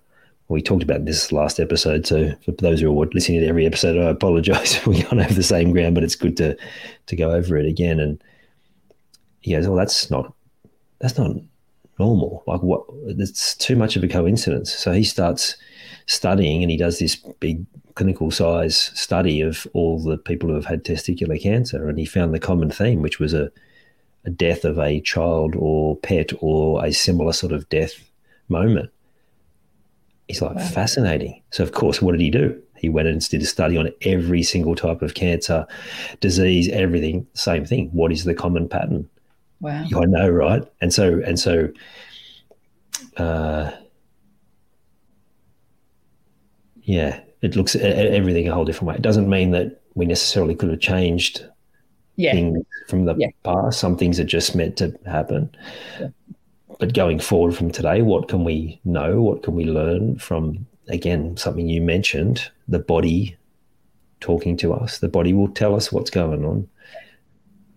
We talked about this last episode, so for those who are listening to every episode, I apologise if we can't have the same ground, but it's good to to go over it again. And he goes, "Oh, that's not that's not normal. Like, what? It's too much of a coincidence." So he starts studying, and he does this big clinical size study of all the people who have had testicular cancer, and he found the common theme, which was a, a death of a child or pet or a similar sort of death moment. He's like, wow. Fascinating. So, of course, what did he do? He went and did a study on every single type of cancer, disease, everything, same thing. What is the common pattern? Wow. I know, right? And so, and so, uh, yeah, it looks at everything a whole different way. It doesn't mean that we necessarily could have changed yeah. things from the yeah. past. Some things are just meant to happen. Yeah. But going forward from today, what can we know? What can we learn from, again, something you mentioned, the body talking to us? The body will tell us what's going on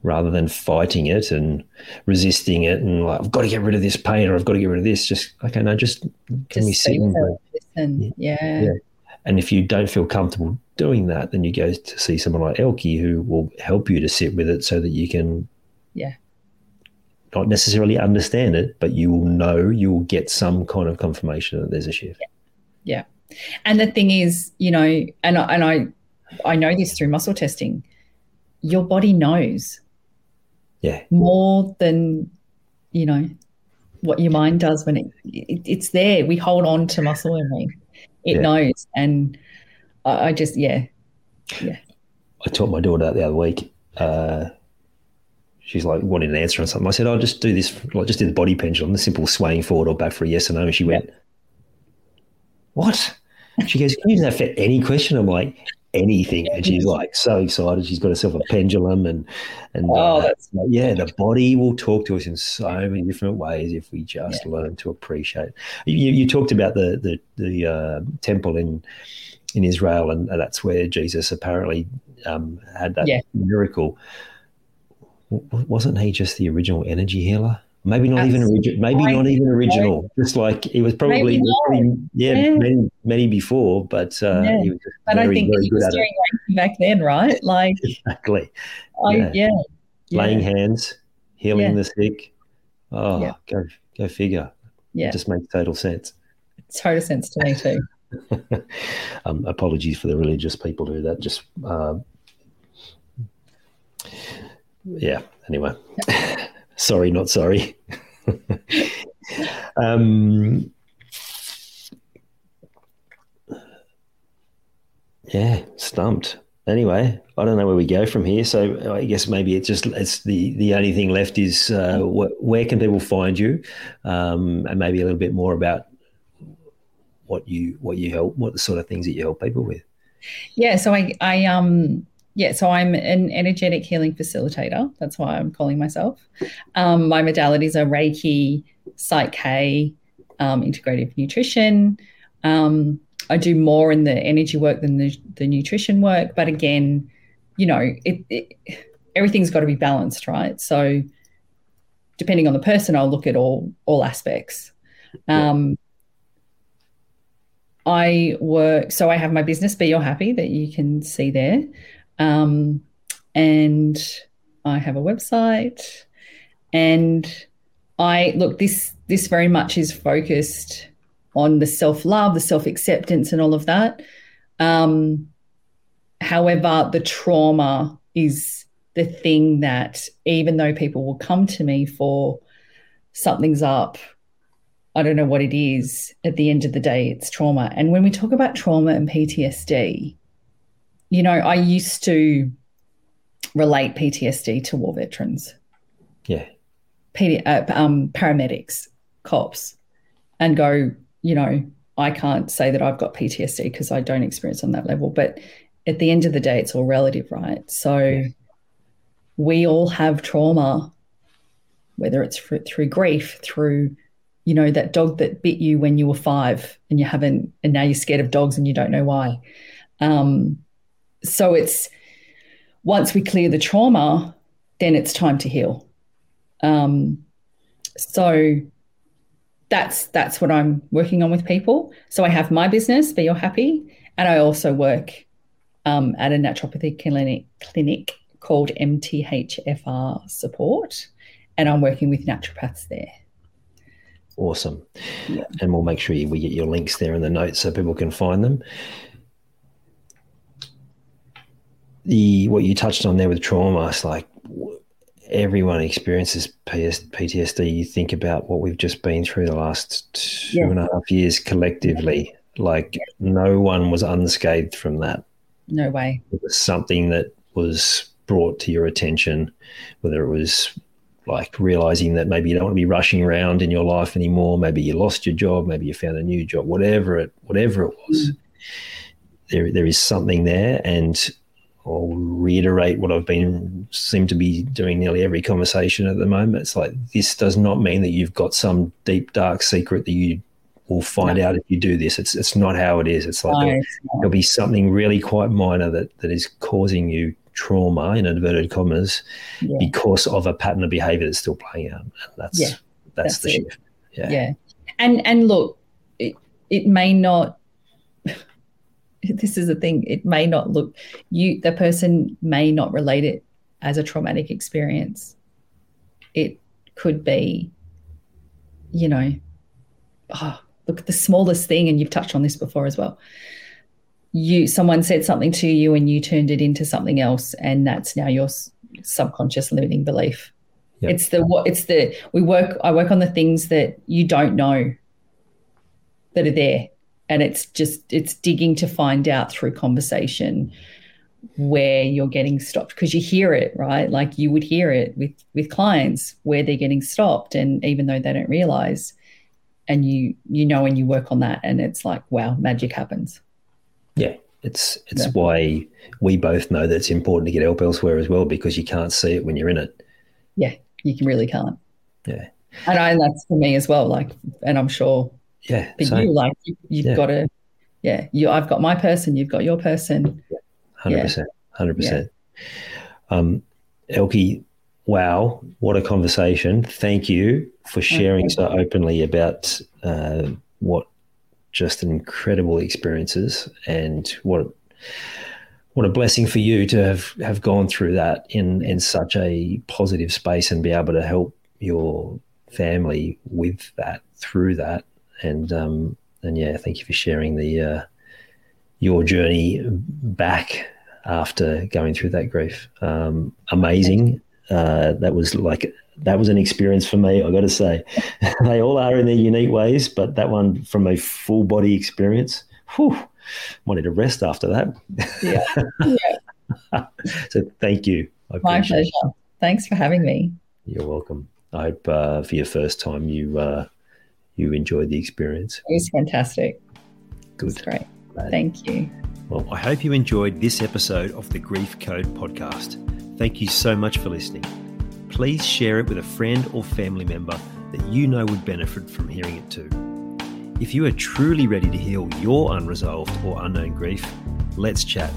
rather than fighting it and resisting it and, like, I've got to get rid of this pain or I've got to get rid of this. Just, okay, no, just can just we sit and listen? Yeah. yeah. And if you don't feel comfortable doing that, then you go to see someone like Elkie who will help you to sit with it so that you can yeah. not necessarily understand it, but you will know, you will get some kind of confirmation that there's a shift. Yeah. yeah. And the thing is, you know, and I, and I I know this through muscle testing, your body knows yeah. more than, you know, what your mind does when it, it it's there. We hold on to muscle and we, it yeah. knows. And I, I just, yeah. yeah. I taught my daughter the other week, uh, she's like wanting an answer on something. I said, I'll oh, just do this, like just do the body pendulum, the simple swaying forward or back for a yes or no. And she went, yeah. what? She goes, can you use that for any question? I'm like, anything. And she's like so excited. She's got herself a pendulum and, and oh, uh, that's like, yeah, the body will talk to us in so many different ways if we just yeah. learn to appreciate. You, you talked about the the, the uh, temple in in Israel, and that's where Jesus apparently um, had that yeah. miracle. Wasn't he just the original energy healer? Maybe not Absolutely. even origi- maybe not even original. No. Just like it was probably yeah, yeah. many, many before, but uh, yeah. he was just but very, I think very he was good doing it. Back then, right? Like exactly. I, yeah. Yeah. yeah, laying hands, healing yeah. the sick. Oh, yeah. go go figure. Yeah, it just makes total sense. It's total sense to me too. um, apologies for the religious people who that just. Uh, Yeah, anyway. sorry, not sorry. um, yeah, stumped. Anyway, I don't know where we go from here. So I guess maybe it's just it's the, the only thing left is uh, wh- where can people find you, um, and maybe a little bit more about what you what you help, what the sort of things that you help people with. Yeah, so I I um. Yeah, so I'm an energetic healing facilitator. That's why I'm calling myself. Um, my modalities are Reiki, Psych-K, um, integrative nutrition. Um, I do more in the energy work than the, the nutrition work. But again, you know, it, it, everything's got to be balanced, right? So depending on the person, I'll look at all, all aspects. Um, yeah. I work, so I have my business, Be Your Happy, that you can see there. Um, and I have a website, and I look, this, this very much is focused on the self-love, the self-acceptance and all of that. Um, however, the trauma is the thing that, even though people will come to me for something's up, I don't know what it is, at the end of the day, it's trauma. And when we talk about trauma and P T S D, you know, I used to relate P T S D to war veterans, yeah, P- uh, um, paramedics, cops, and go, you know, I can't say that I've got P T S D because I don't experience on that level. But at the end of the day, it's all relative, right? So yeah. we all have trauma, whether it's through, through grief, through you know, that dog that bit you when you were five and you haven't, and now you're scared of dogs and you don't know why. Um, so it's, once we clear the trauma, then it's time to heal. Um, so that's, that's what I'm working on with people. So I have my business, Be Your Happy. And I also work um, at a naturopathy clinic, clinic called M T H F R Support. And I'm working with naturopaths there. Awesome. Yeah. And we'll make sure we get your links there in the notes so people can find them. The what you touched on there with trauma, it's like everyone experiences P T S D. You think about what we've just been through the last two yeah. and a half years collectively. Like no one was unscathed from that. No way. It was something that was brought to your attention, whether it was like realizing that maybe you don't want to be rushing around in your life anymore. Maybe you lost your job. Maybe you found a new job. Whatever it, whatever it was, mm. there there is something there. And I'll reiterate what I've been seem to be doing nearly every conversation at the moment. It's like this does not mean that you've got some deep dark secret that you will find no. out if you do this. It's it's not how it is. It's like no, there, it's there'll be something really quite minor that that is causing you trauma in inverted commas yeah. because of a pattern of behavior that's still playing out. That's yeah, that's, that's the shift. Yeah. yeah. And and look, it, it may not this is the thing, it may not look you the person may not relate it as a traumatic experience. It could be, you know, oh, look at the smallest thing, and you've touched on this before as well. You, someone said something to you and you turned it into something else, and that's now your subconscious limiting belief. Yep. It's the what? It's the we work. I work on the things that you don't know that are there, and it's just it's digging to find out through conversation where you're getting stopped, because you hear it, right? Like you would hear it with with clients where they're getting stopped, and even though they don't realize, and you you know, and you work on that, and it's like wow, magic happens. Yeah, it's it's yeah. why we both know that it's important to get help elsewhere as well, because you can't see it when you're in it. Yeah, you can really can't. Yeah, and I that's for me as well. Like, and I'm sure. Yeah, for same. you, like you, you've yeah. got to. Yeah, you. I've got my person. You've got your person. Hundred percent. Hundred percent. Um, Elkie, wow, what a conversation! Thank you for sharing okay. so openly about uh, what. Just an incredible experiences, and what what a blessing for you to have, have gone through that in, in such a positive space and be able to help your family with that, through that. And um, and yeah, thank you for sharing the uh, your journey back after going through that grief. Um, amazing. Uh, that was like. That was an experience for me, I got to say. They all are in their unique ways, but that one from a full body experience, whew, wanted to rest after that. Yeah. yeah. So thank you. I My pleasure. It. Thanks for having me. You're welcome. I hope uh, for your first time you uh, you enjoyed the experience. It was fantastic. Good. It was great. Bad. Thank you. Well, I hope you enjoyed this episode of the Grief Code podcast. Thank you so much for listening. Please share it with a friend or family member that you know would benefit from hearing it too. If you are truly ready to heal your unresolved or unknown grief, let's chat.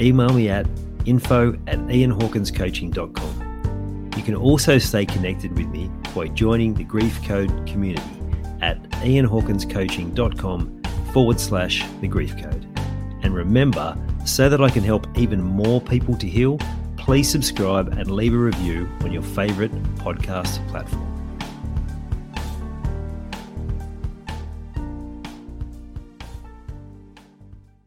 Email me at info at ian hawkins coaching dot com. You can also stay connected with me by joining the Grief Code community at ian hawkins coaching dot com forward slash the Grief Code. And remember, so that I can help even more people to heal, please subscribe and leave a review on your favourite podcast platform.